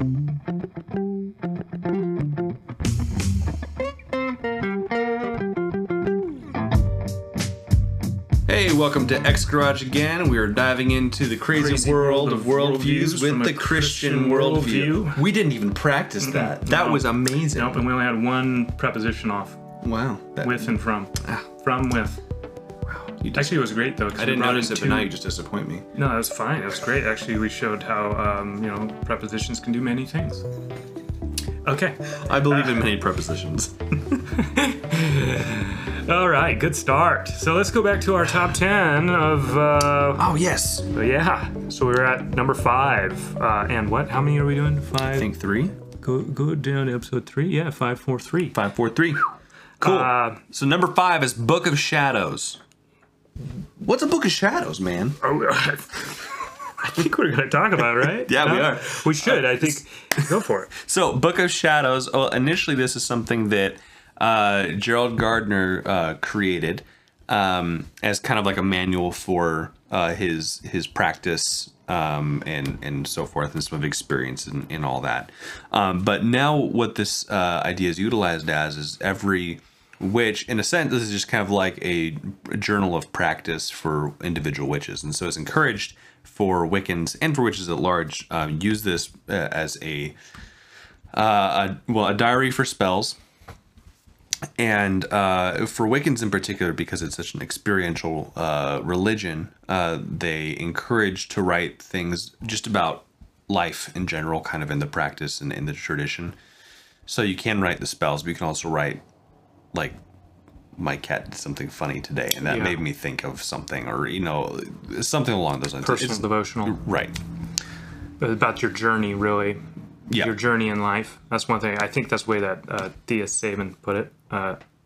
Hey, welcome to X Garage again. We are diving into the crazy world of worldviews with the Christian worldview. We didn't even practice that. That was amazing. Nope, and we only had one preposition off. Wow. With and from. From with. Wow. Actually, it was great though. I didn't notice it, but now you just disappoint me. No, that was fine. That was great. Actually, we showed how prepositions can do many things. Okay. I believe in many prepositions. All right, good start. So let's go back to our top 10 of... oh, yes. Yeah. So we're at number 5. And what? How many are we doing? 5? I think 3. Go down to episode 3. Yeah, 5, 4, 3. 5, 4, 3. Cool. So number 5 is Book of Shadows. What's a Book of Shadows, man? Oh, I think we're going to talk about it, right? Yeah, no? We are. We should, I think. Go for it. So Book of Shadows. Well, initially, this is something that... Gerald Gardner created as kind of like a manual for his practice and so forth, and some of experience and all that. But now what this idea is utilized as is every witch, in a sense, this is just kind of like a journal of practice for individual witches. And so it's encouraged for Wiccans and for witches at large, use this as a diary for spells. And for Wiccans in particular, because it's such an experiential religion, they encourage to write things just about life in general, kind of in the practice and in the tradition. So you can write the spells, but you can also write, like, my cat did something funny today, and that made me think of something, or, you know, something along those lines. Personal devotional. Right. About your journey, really. Yeah. Your journey in life. That's one thing. I think that's the way that Thea Sabin put it.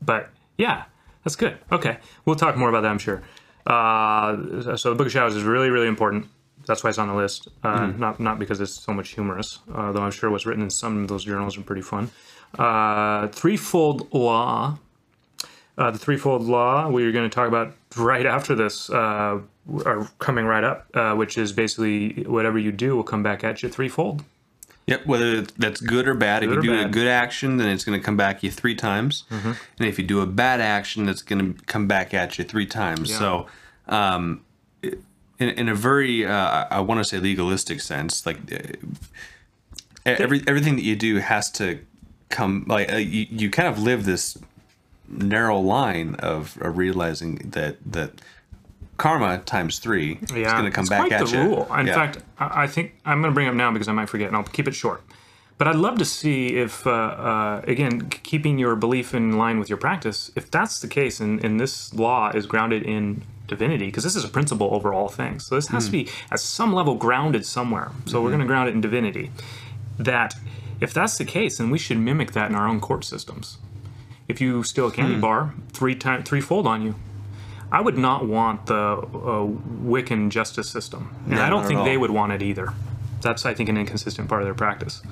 But yeah, that's good. Okay. We'll talk more about that, I'm sure. So the Book of Shadows is really, really important. That's why it's on the list. Not because it's so much humorous, though I'm sure what's written in some of those journals are pretty fun. Threefold Law. The Threefold Law, we're going to talk about right after this, are coming right up, which is basically whatever you do will come back at you threefold. Yep, whether that's good or bad. If you do a good action, then it's going to come back at you 3 times. Mm-hmm. And if you do a bad action, that's going to come back at you 3 times. Yeah. So in a very, I want to say legalistic sense, like everything that you do has to come, like you kind of live this narrow line of realizing that karma times 3 is going to come back at you. It's quite the rule. In fact, I think I'm going to bring it up now because I might forget, and I'll keep it short. But I'd love to see if, again, keeping your belief in line with your practice, if that's the case, and this law is grounded in divinity, because this is a principle over all things. So this has to be, at some level, grounded somewhere. So we're going to ground it in divinity. That if that's the case, then we should mimic that in our own court systems. If you steal a candy bar, threefold on you. I would not want the Wiccan justice system, and I don't think they would want it either. That's, I think, an inconsistent part of their practice.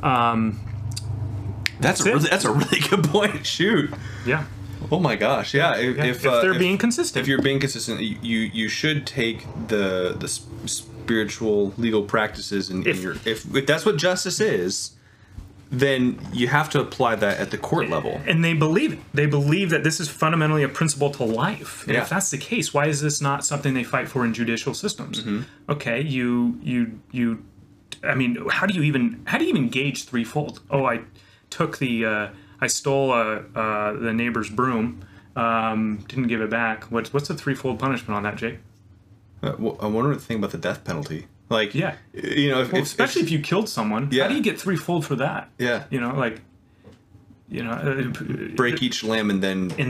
That's a really good point. Shoot. Yeah. Oh my gosh. Yeah. If being consistent, if you're being consistent, you should take the spiritual legal practices and if that's what justice is. Then you have to apply that at the court level. And they believe it. They believe that this is fundamentally a principle to life. And if that's the case, why is this not something they fight for in judicial systems? Okay, you I mean, how do you even gauge threefold? Oh, I took I stole the neighbor's broom, didn't give it back. What's the threefold punishment on that, Jake? I wonder the thing about the death penalty. Like, you know, especially if you killed someone, how do you get threefold for that? Yeah. You know, like, you know, break each limb and then break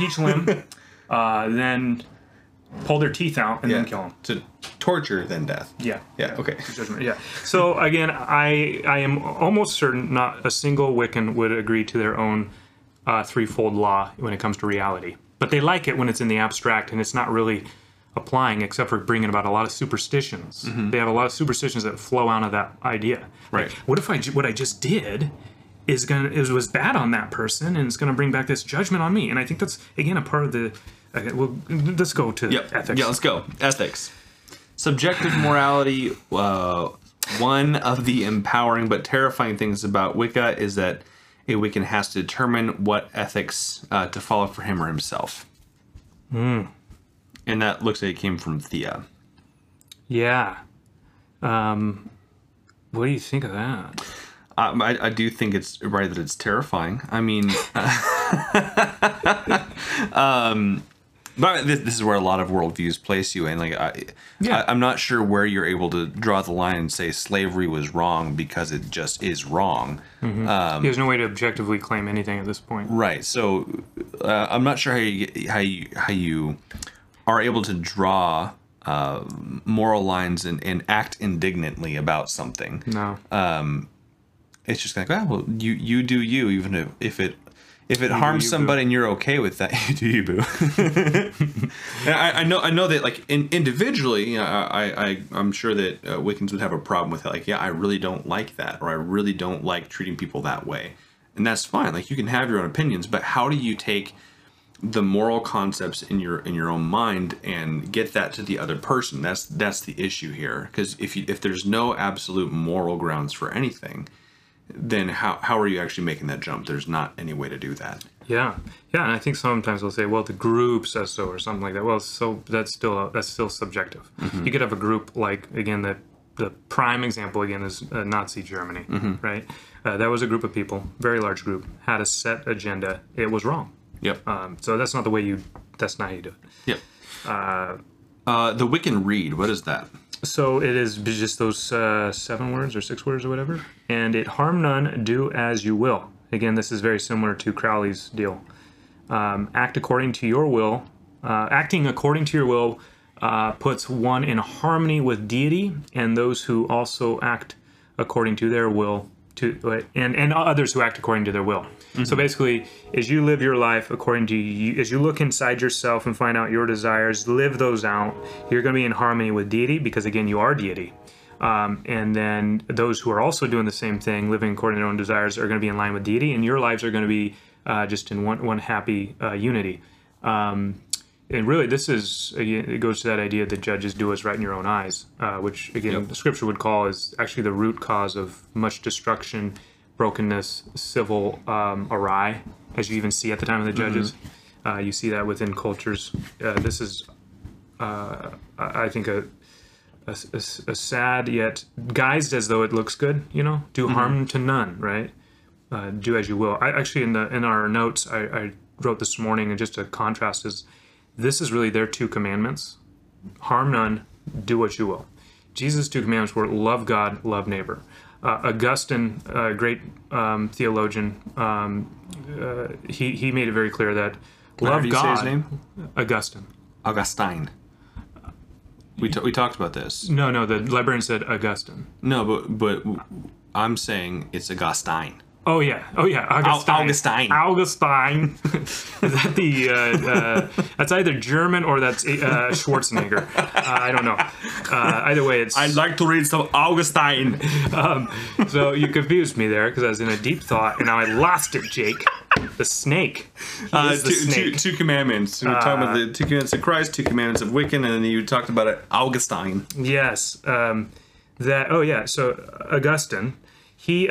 each limb, then pull their teeth out and then kill them. To torture, then death. Yeah. Yeah. Okay. Yeah. So again, I am almost certain not a single Wiccan would agree to their own threefold law when it comes to reality, but they like it when it's in the abstract and it's not really applying, except for bringing about a lot of superstitions. They have a lot of superstitions that flow out of that idea. Right. Like, what if what I just did was bad on that person, and it's gonna bring back this judgment on me? And I think that's, again, a part of the. Okay, well, let's go to ethics. Yeah, let's go ethics. Subjective morality. One of the empowering but terrifying things about Wicca is that a Wiccan has to determine what ethics to follow for him or himself. Mm. And that looks like it came from Thea. Yeah. What do you think of that? I do think it's right that it's terrifying. I mean, but this is where a lot of worldviews place you in. Like, I'm not sure where you're able to draw the line and say slavery was wrong because it just is wrong. Mm-hmm. There's no way to objectively claim anything at this point, right? So I'm not sure how you are able to draw moral lines and act indignantly about something. No. It's just like, well, you do you, even if it harms somebody, boo. And you're okay with that, you do you, boo. I know that, like, individually, you know, I'm sure that Wiccans would have a problem with it. Like, yeah, I really don't like that, or I really don't like treating people that way. And that's fine. Like, you can have your own opinions, but how do you take the moral concepts in your own mind and get that to the other person? That's the issue here. Because if there's no absolute moral grounds for anything, then how are you actually making that jump? There's not any way to do that. Yeah, yeah, and I think sometimes they'll say, well, the group says so, or something like that. Well, so that's still subjective. Mm-hmm. You could have a group like, again, the prime example again is Nazi Germany, mm-hmm. right? That was a group of people, very large group, had a set agenda. It was wrong. Yep. So that's not the way that's not how you do it. Yep. The Wiccan Read, what is that? So it is just those 7 words or 6 words or whatever. And it harm none, do as you will. Again, this is very similar to Crowley's deal. Act according to your will. Acting according to your will puts one in harmony with deity and those who also act according to their will, and others who act according to their will. Mm-hmm. So basically, as you live your life according to you, as you look inside yourself and find out your desires, live those out, you're going to be in harmony with deity, because again, you are deity. And then those who are also doing the same thing, living according to their own desires, are going to be in line with deity, and your lives are going to be just in one happy unity. And really, this is, it goes to that idea that judges do what's right in your own eyes, which, again, yep. the scripture would call is actually the root cause of much destruction, brokenness, civil awry, as you even see at the time of the judges. Mm-hmm. You see that within cultures. This is, I think, a sad yet guised as though it looks good, you know, do mm-hmm. harm to none, right? Do as you will. I actually, in our notes, I wrote this morning, and just a contrast is, this is really their 2 commandments. Harm none, do what you will. Jesus' 2 commandments were love God, love neighbor. Augustine, a great theologian, he made it very clear that love God... How do you say his name? Augustine. Augustine. We talked about this. No, the librarian said Augustine. No, but I'm saying it's Augustine. Oh yeah, Augustine. Augustine. Is that the? That's either German or that's Schwarzenegger. I don't know. Either way, it's. I'd like to read some Augustine. So you confused me there, because I was in a deep thought and now I lost it, Jake. The snake. The snake. Two commandments. We were talking about the 2 commandments of Christ, 2 commandments of Wiccan, and then you talked about it, Augustine. Yes. That. Oh yeah. So Augustine, he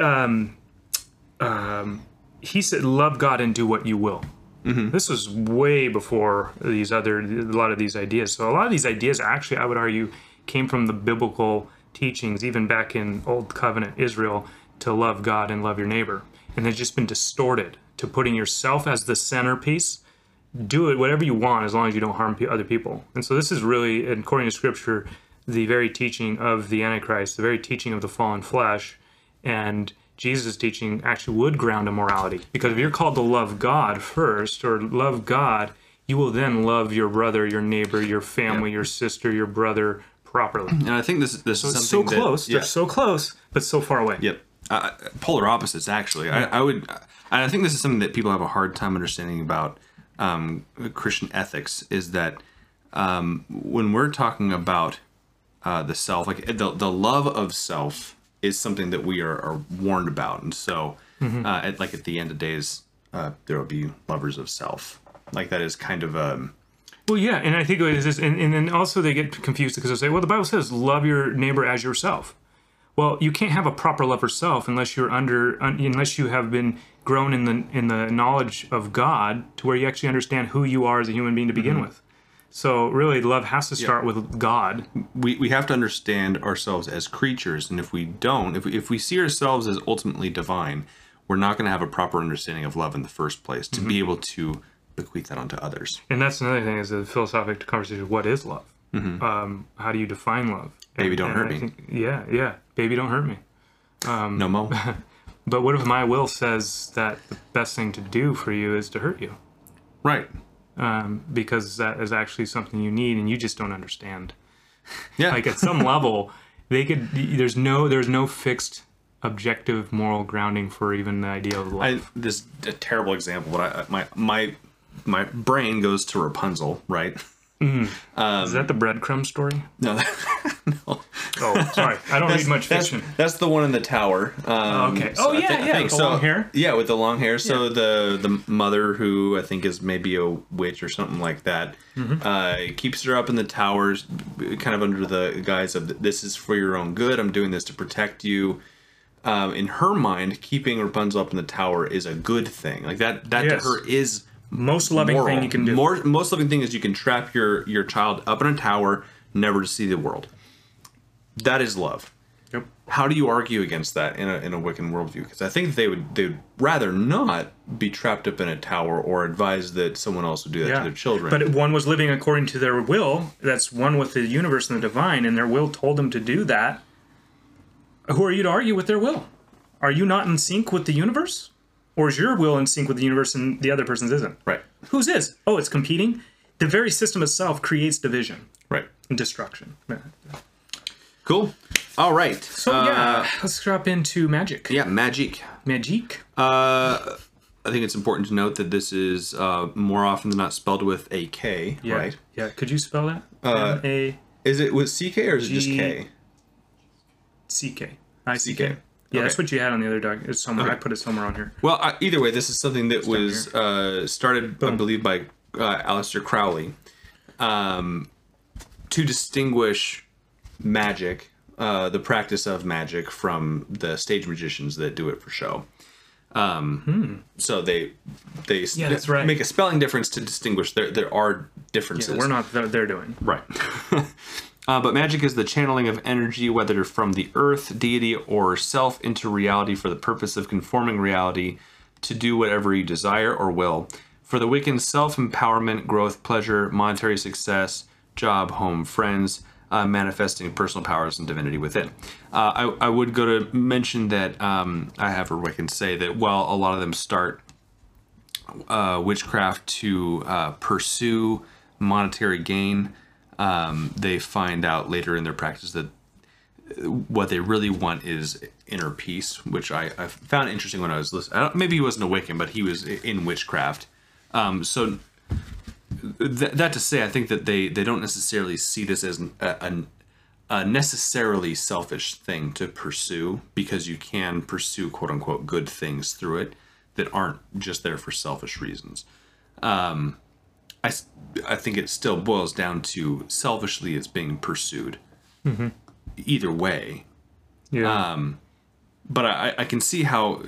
said, love God and do what you will. Mm-hmm. This was way before a lot of these ideas. So a lot of these ideas, actually, I would argue, came from the biblical teachings, even back in Old Covenant Israel, to love God and love your neighbor. And they've just been distorted to putting yourself as the centerpiece. Do it whatever you want, as long as you don't harm other people. And so this is really, according to Scripture, the very teaching of the Antichrist, the very teaching of the fallen flesh, and Jesus' teaching actually would ground immorality. Because if you're called to love God first, or love God, you will then love your brother, your neighbor, your family, yeah. your sister, your brother properly. And I think this is something so close. Yeah. They're so close, but so far away. Yep. Polar opposites, actually. Yeah. I think this is something that people have a hard time understanding about Christian ethics, is that when we're talking about the self, like the love of self, is something that we are warned about. And so, mm-hmm. At the end of days, there will be lovers of self. Like, that is kind of a... Well, yeah, and I think it is, and then also they get confused because they say, well, the Bible says, love your neighbor as yourself. Well, you can't have a proper love for self unless you're unless you have been grown in the knowledge of God to where you actually understand who you are as a human being to begin with. So really, love has to start with God. We have to understand ourselves as creatures, and if we don't, if we see ourselves as ultimately divine, we're not going to have a proper understanding of love in the first place to be able to bequeath that onto others. And that's another thing is the philosophic conversation: what is love? How do you define love? Baby, don't hurt me. Yeah. Baby, don't hurt me. No mo. But what if my will says that the best thing to do for you is to hurt you? Right. Because that is actually something you need and you just don't understand. Yeah. Like at some level, there's no fixed objective moral grounding for even the idea of love. This is a terrible example, but my brain goes to Rapunzel, right? Is that the breadcrumb story? No. No. Oh, sorry. I don't read much fiction. That's the one in the tower. Okay. So yeah. With the long hair? Yeah, with the long hair. So the mother, who I think is maybe a witch or something like that, keeps her up in the towers, kind of under the guise of, this is for your own good, I'm doing this to protect you. In her mind, keeping Rapunzel up in the tower is a good thing. Like that to her is... most loving moral thing you can do. Most loving thing is you can trap your child up in a tower, never to see the world. That is love. Yep. How do you argue against that in a Wiccan worldview? Because I think they would rather not be trapped up in a tower or advise that someone else would do that to their children. But if one was living according to their will, that's one with the universe and the divine, and their will told them to do that. Who are you to argue with their will? Are you not in sync with the universe? Or is your will in sync with the universe and the other person's isn't? Right. Whose is? Oh, it's competing. The very system itself creates division. Right. And destruction. Cool. All right. So yeah, let's drop into magic. Yeah, magic. Magic. I think it's important to note that this is more often than not spelled with a K, right? Yeah. Could you spell that? Is it with CK or is it just K? CK. ICK. Yeah, okay. That's what you had on the other dog. It's somewhere. Okay. I put it somewhere on here. Well, either way, this is something that was started, I believe, by Aleister Crowley to distinguish magic, the practice of magic, from the stage magicians that do it for show. So they make a spelling difference to distinguish. There are differences. Yeah, we're not they're doing. Right. But magic is the channeling of energy, whether from the earth, deity, or self, into reality for the purpose of conforming reality to do whatever you desire or will. For the Wiccan, self-empowerment, growth, pleasure, monetary success, job, home, friends, manifesting personal powers and divinity within. I would go to mention that I have a Wiccan say that while a lot of them start witchcraft to pursue monetary gain, they find out later in their practice that what they really want is inner peace, which I found interesting when I was listening. Maybe he wasn't a Wiccan, but he was in witchcraft. So that to say, I think that they don't necessarily see this as a necessarily selfish thing to pursue, because you can pursue quote-unquote good things through it that aren't just there for selfish reasons. I think it still boils down to selfishly it's being pursued either way. Yeah. But I can see how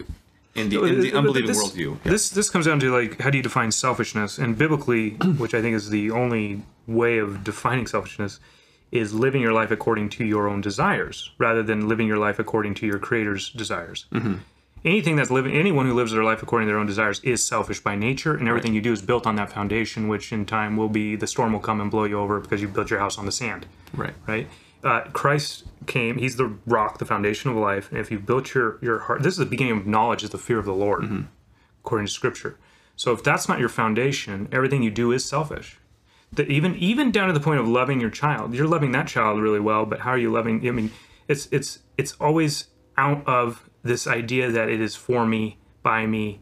in the unbelieving worldview. Yeah. This comes down to, like, how do you define selfishness? And biblically, which I think is the only way of defining selfishness, is living your life according to your own desires rather than living your life according to your Creator's desires. Anyone who lives their life according to their own desires is selfish by nature, and everything you do is built on that foundation, which in time will be, the storm will come and blow you over because you built your house on the sand. Right. Christ came, he's the rock, the foundation of life, and if you built your heart, this is the beginning of knowledge, is the fear of the Lord, according to Scripture. So if that's not your foundation, everything you do is selfish. Even down to the point of loving your child, you're loving that child really well, but how are you loving? I mean, it's always out of this idea that it is for me, by me,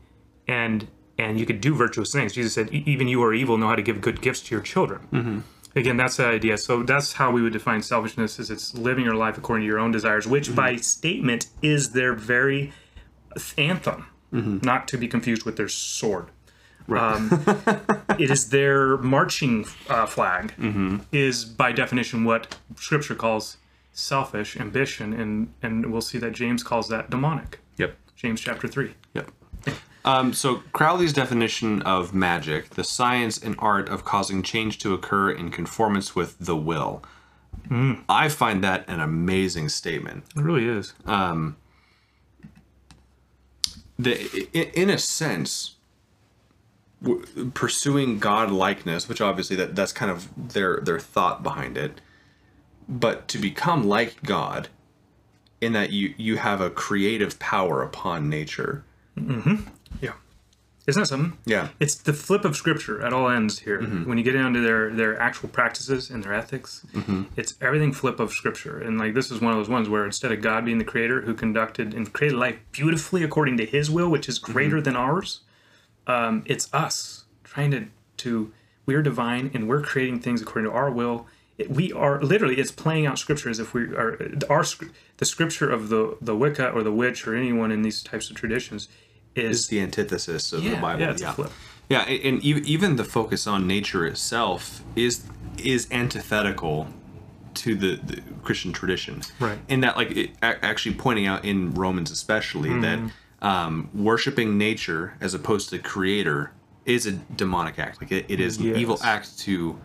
and you could do virtuous things. Jesus said, even you who are evil know how to give good gifts to your children. Again, that's the idea. So that's how we would define selfishness, is it's living your life according to your own desires, which by statement is their very anthem, not to be confused with their sword. Right. It is their marching flag, is by definition what Scripture calls selfish ambition, and we'll see that James calls that demonic. Yep. James chapter 3. Yep. So Crowley's definition of magic, the science and art of causing change to occur in conformance with the will. Mm. I find that an amazing statement. It really is. In a sense, pursuing God-likeness, which obviously that's kind of their thought behind it, but to become like God in that you have a creative power upon nature. Mm-hmm. Yeah. Isn't that something? Yeah. It's the flip of scripture at all ends here. Mm-hmm. When you get down to their actual practices and their ethics, mm-hmm. it's everything flip of scripture. And like, this is one of those ones where instead of God being the creator who conducted and created life beautifully according to his will, which is greater mm-hmm. than ours, it's us trying to we're divine and we're creating things according to our will. We are literally, it's playing out scripture as if we are, the scripture of the Wicca or the witch or anyone in these types of traditions is the antithesis of the Bible. Yeah, and even the focus on nature itself is antithetical to the Christian tradition. Right. And that, like, it, actually pointing out in Romans especially mm-hmm. that worshiping nature as opposed to creator is a demonic act. Like, it is an evil act to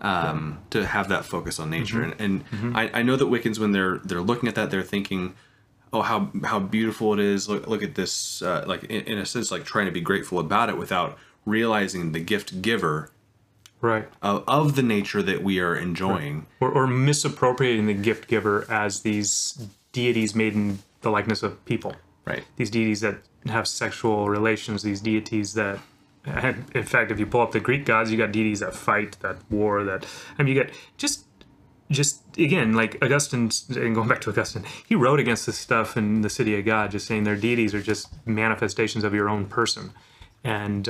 have that focus on nature. Mm-hmm. And mm-hmm. I know that Wiccans, when they're looking at that, they're thinking, oh, how beautiful it is. Look at this, like in a sense, like trying to be grateful about it without realizing the gift giver of the nature that we are enjoying. Right. Or misappropriating the gift giver as these deities made in the likeness of people. Right. These deities that have sexual relations, these deities that... And in fact, if you pull up the Greek gods, you got deities that fight, that war, that... I mean, you got just again, like Augustine, and going back to Augustine, he wrote against this stuff in the City of God, just saying their deities are just manifestations of your own person. And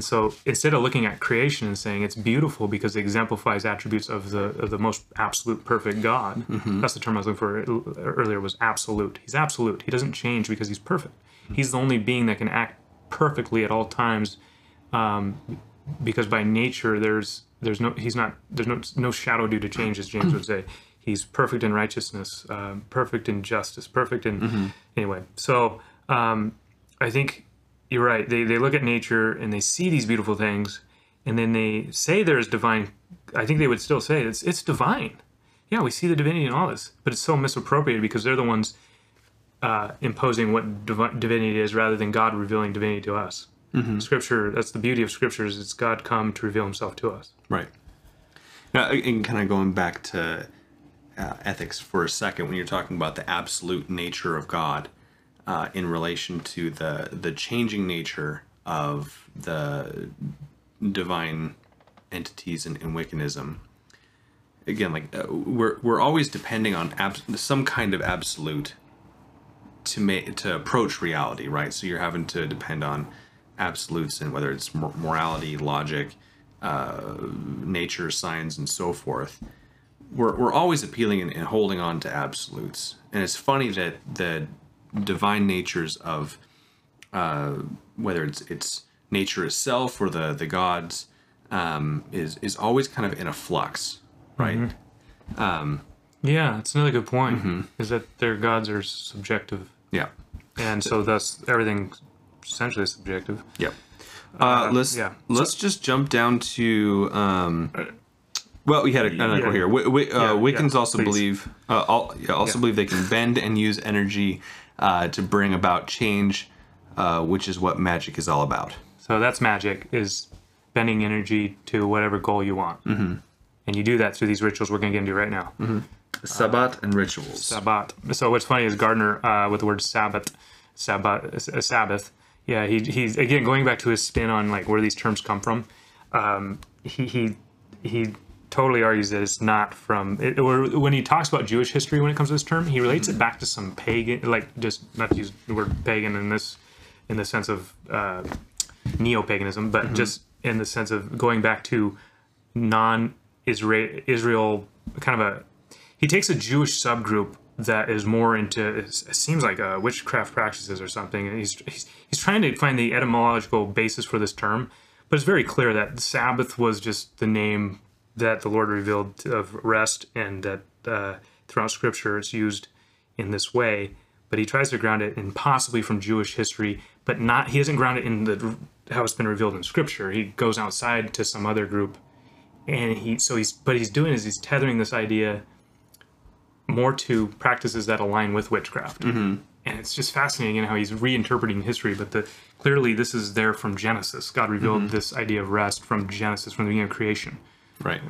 so instead of looking at creation and saying it's beautiful because it exemplifies attributes of the most absolute perfect God, mm-hmm. that's the term I was looking for earlier, was absolute. He's absolute. He doesn't change because he's perfect. Mm-hmm. He's the only being that can act perfectly at all times, because by nature there's no shadow due to change, as James would say. He's perfect in righteousness, perfect in justice, perfect in mm-hmm. anyway. So I think you're right. They look at nature and they see these beautiful things, and then they say there's divine. I think they would still say it's divine. Yeah, we see the divinity in all this, but it's so misappropriated because they're the ones imposing what divinity is rather than God revealing divinity to us. Mm-hmm. Scripture, that's the beauty of Scripture, is it's God come to reveal himself to us. Right. Now, and kind of going back to ethics for a second, when you're talking about the absolute nature of God in relation to the changing nature of the divine entities in Wiccanism, again, like we're always depending on some kind of absolute to approach reality, right? So you're having to depend on absolutes, and whether it's morality, logic, nature, science, and so forth. We're always appealing and holding on to absolutes. And it's funny that the divine natures of whether it's nature itself or the gods is always kind of in a flux, right? Mm-hmm. Yeah, it's another good point, mm-hmm. is that their gods are subjective. Yeah. And so thus everything essentially is subjective. Yep. Let's just jump down to, well, we had another one here. Wiccans also believe, believe they can bend and use energy to bring about change, which is what magic is all about. So that's magic, is bending energy to whatever goal you want. Mm-hmm. And you do that through these rituals we're going to get into right now. Mm-hmm. Sabbat and rituals. Sabbat. So what's funny is Gardner with the word Sabbath. Yeah, he's again going back to his spin on like where these terms come from. He totally argues that it's not from. Or when he talks about Jewish history, when it comes to this term, he relates it back to some pagan, like, just not to use the word pagan in the sense of neo-paganism, but mm-hmm. just in the sense of going back to non-Israel kind of a. He takes a Jewish subgroup that is more into, it seems like witchcraft practices or something, and he's trying to find the etymological basis for this term, but it's very clear that Sabbath was just the name that the Lord revealed of rest, and that throughout Scripture is used in this way, but he tries to ground it in possibly from Jewish history, but not, he doesn't ground it in the how it's been revealed in Scripture. He goes outside to some other group, and he's tethering this idea more to practices that align with witchcraft. Mm-hmm. And it's just fascinating in how he's reinterpreting history, but clearly this is there from Genesis. God revealed mm-hmm. this idea of rest from Genesis, from the beginning of creation. Right.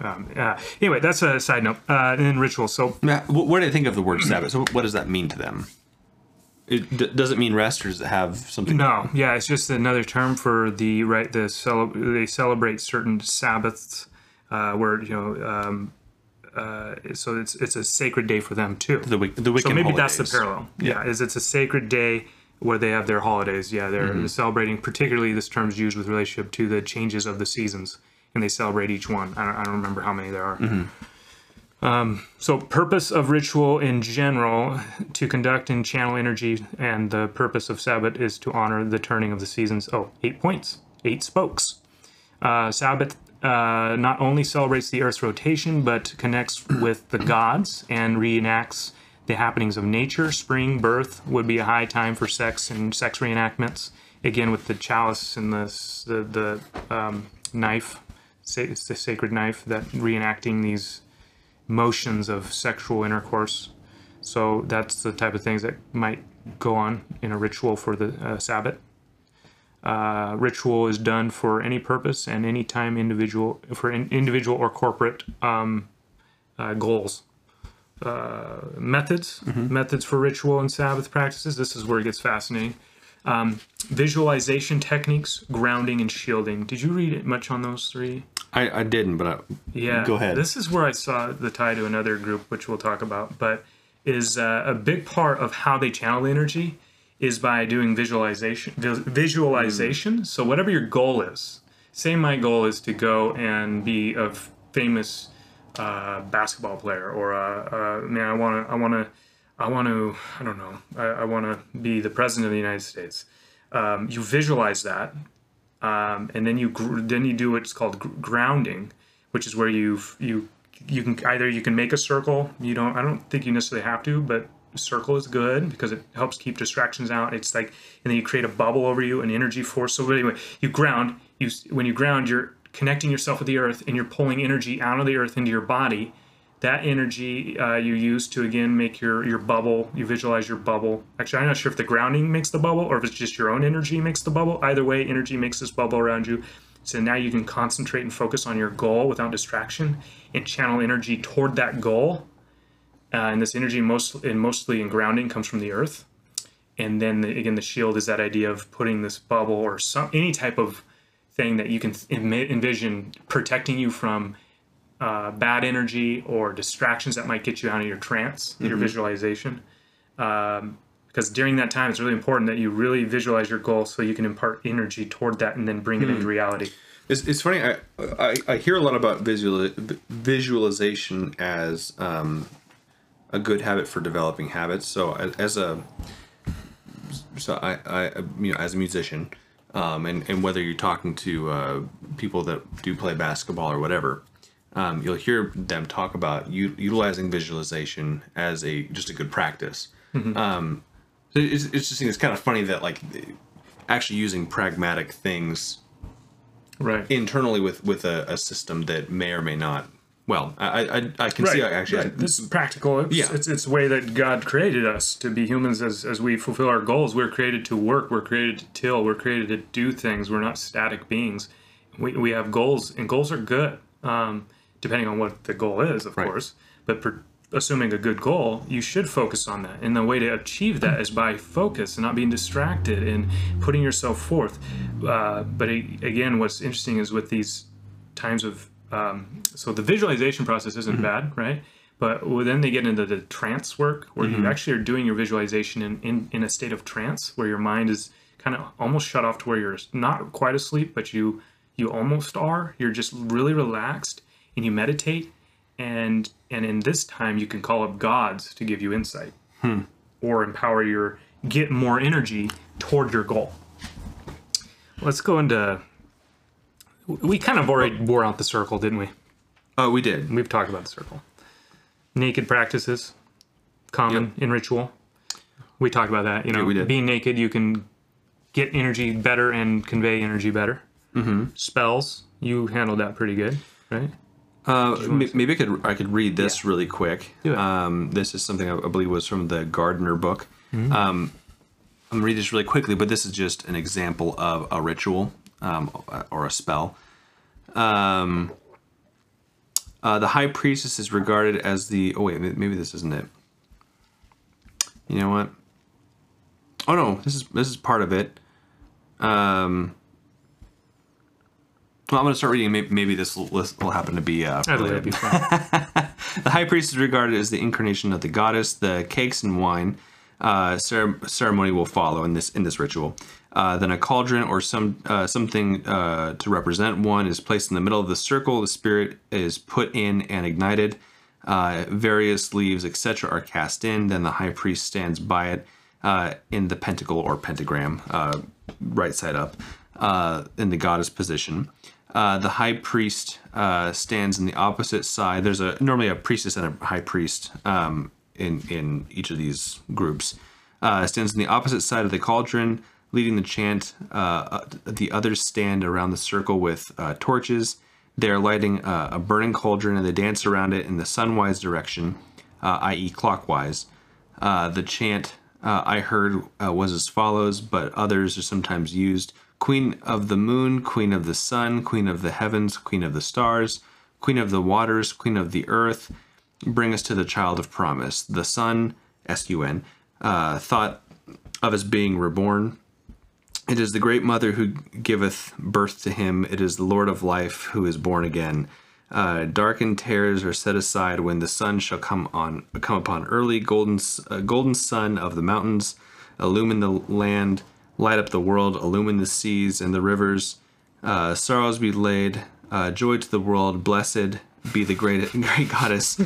Anyway, that's a side note. And then ritual. So, Matt, what do they think of the word Sabbath? So what does that mean to them? Does it mean rest, or does it have something? No. Yeah, it's just another term for they celebrate certain Sabbaths, where so it's a sacred day for them too. The Wiccan. So maybe holidays. That's the parallel. Yeah. Yeah, it's a sacred day where they have their holidays. Yeah, they're mm-hmm. celebrating. Particularly, this term's used with relationship to the changes of the seasons. And they celebrate each one. I don't remember how many there are. Mm-hmm. So purpose of ritual in general, to conduct and channel energy, and the purpose of Sabbath is to honor the turning of the seasons. 8 points, 8 spokes. Sabbath not only celebrates the Earth's rotation, but connects with the gods and reenacts the happenings of nature. Spring, birth would be a high time for sex and sex reenactments. Again, with the chalice and the knife. It's the sacred knife that reenacting these motions of sexual intercourse. So that's the type of things that might go on in a ritual for the Sabbath. Ritual is done for any purpose and any time, individual or corporate goals. Methods. Mm-hmm. Methods for ritual and Sabbath practices. This is where it gets fascinating. Visualization techniques, grounding, and shielding. Did you read much on those three? I didn't, but go ahead. This is where I saw the tie to another group, which we'll talk about, but is a big part of how they channel the energy is by doing visualization. So whatever your goal is, say my goal is to go and be a famous basketball player, or I want to be the president of the United States. You visualize that, and then you do what's called grounding, which is where you can make a circle. I don't think you necessarily have to, but a circle is good because it helps keep distractions out. It's like, and then you create a bubble over you, an energy force. So anyway, you ground. When you ground, you're connecting yourself with the earth, and you're pulling energy out of the earth into your body. That energy you use to, again, make your bubble. You visualize your bubble. Actually, I'm not sure if the grounding makes the bubble or if it's just your own energy makes the bubble. Either way, energy makes this bubble around you. So now you can concentrate and focus on your goal without distraction and channel energy toward that goal. And this energy, mostly in grounding, comes from the earth. And then, the shield is that idea of putting this bubble or any type of thing that you can envision protecting you from bad energy or distractions that might get you out of your trance, mm-hmm. your visualization. Because during that time, it's really important that you really visualize your goal so you can impart energy toward that and then bring it into reality. It's funny. I hear a lot about visualization as a good habit for developing habits. So as a musician, and whether you're talking to people that do play basketball or whatever. You'll hear them talk about utilizing visualization as just a good practice. Mm-hmm. So it's interesting. It's kind of funny that actually using pragmatic things right internally with a system that may or may not. Well, I can see actually this is practical. It's the way that God created us to be humans as we fulfill our goals. We're created to work. We're created to till. We're created to do things. We're not static beings. We have goals, and goals are good. Depending on what the goal is, of course, but assuming a good goal, you should focus on that. And the way to achieve that is by focus and not being distracted and putting yourself forth. But again, what's interesting is with these times of, so the visualization process isn't mm-hmm. bad, right? But then they get into the trance work where mm-hmm. you actually are doing your visualization in a state of trance where your mind is kind of almost shut off to where you're not quite asleep, but you almost are. You're just really relaxed. And you meditate, and in this time you can call up gods to give you insight or empower get more energy toward your goal. Let's go into, we kind of already wore out the circle, didn't we? Oh, we did. We've talked about the circle. Naked practices. common in ritual. We talked about that, you know, being naked, you can get energy better and convey energy better. Spells, you handled that pretty good, right? Maybe I could read this really quick. This is something I believe was from the Gardner book. I'm going to read this really quickly, but this is just an example of a ritual or a spell. The high priestess is regarded as the... Oh, wait, maybe this isn't it. You know what? Oh, no, this is part of it. Well, I'm going to start reading. Maybe this list will happen to be... That'd be fun. The high priest is regarded as the incarnation of the goddess. The cakes and wine ceremony will follow in this ritual. Then a cauldron or something to represent one is placed in the middle of the circle. The spirit is put in and ignited. Various leaves, etc., are cast in. Then the high priest stands by it in the pentacle or pentagram, right side up, in the goddess position. The high priest stands in the opposite side. There's normally a priestess and a high priest in each of these groups. Stands on the opposite side of the cauldron, leading the chant. The others stand around the circle with torches. They're lighting a burning cauldron, and they dance around it in the sunwise direction, i.e. clockwise. The chant I heard was as follows, but others are sometimes used. Queen of the moon, queen of the sun, queen of the heavens, queen of the stars, queen of the waters, queen of the earth, bring us to the child of promise. The sun, S-U-N, thought of as being reborn. It is the great mother who giveth birth to him. It is the Lord of life who is born again. Darkened terrors are set aside when the sun shall come upon early. Golden sun of the mountains, illumine the land, light up the world, illumine the seas and the rivers. Sorrows be laid, joy to the world, blessed be the great goddess,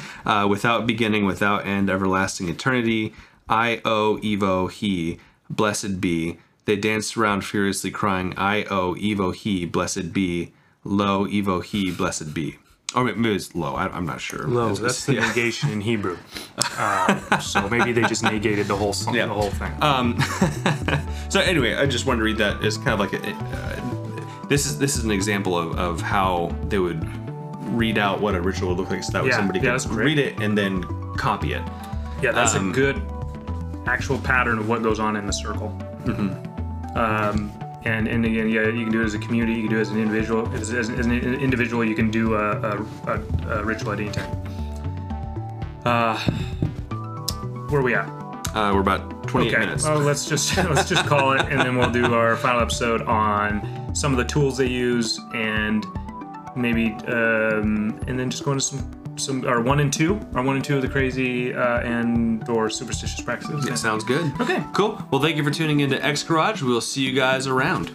without beginning, without end, everlasting eternity. I-O, Evo, He, blessed be. They danced around furiously, crying, I-O, Evo, He, blessed be. Lo, Evo, He, blessed be. Or maybe it's Lo, I'm not sure. Lo, that's the negation in Hebrew. So maybe they just negated the whole song, the whole thing. So anyway, I just wanted to read that as kind of like this is an example of how they would read out what a ritual would look like, so that somebody could read it and then copy it. Yeah, that's a good actual pattern of what goes on in the circle. And again, you can do it as a community, you can do it as an individual. As an individual, you can do a ritual at any time. Where are we at? We're about 28 minutes. Well, let's just call it, and then we'll do our final episode on some of the tools they use, and maybe and then just go into some or one and two of the crazy and or superstitious practices. Yeah, sounds good. Okay, cool. Well, thank you for tuning into X Garage. We'll see you guys around.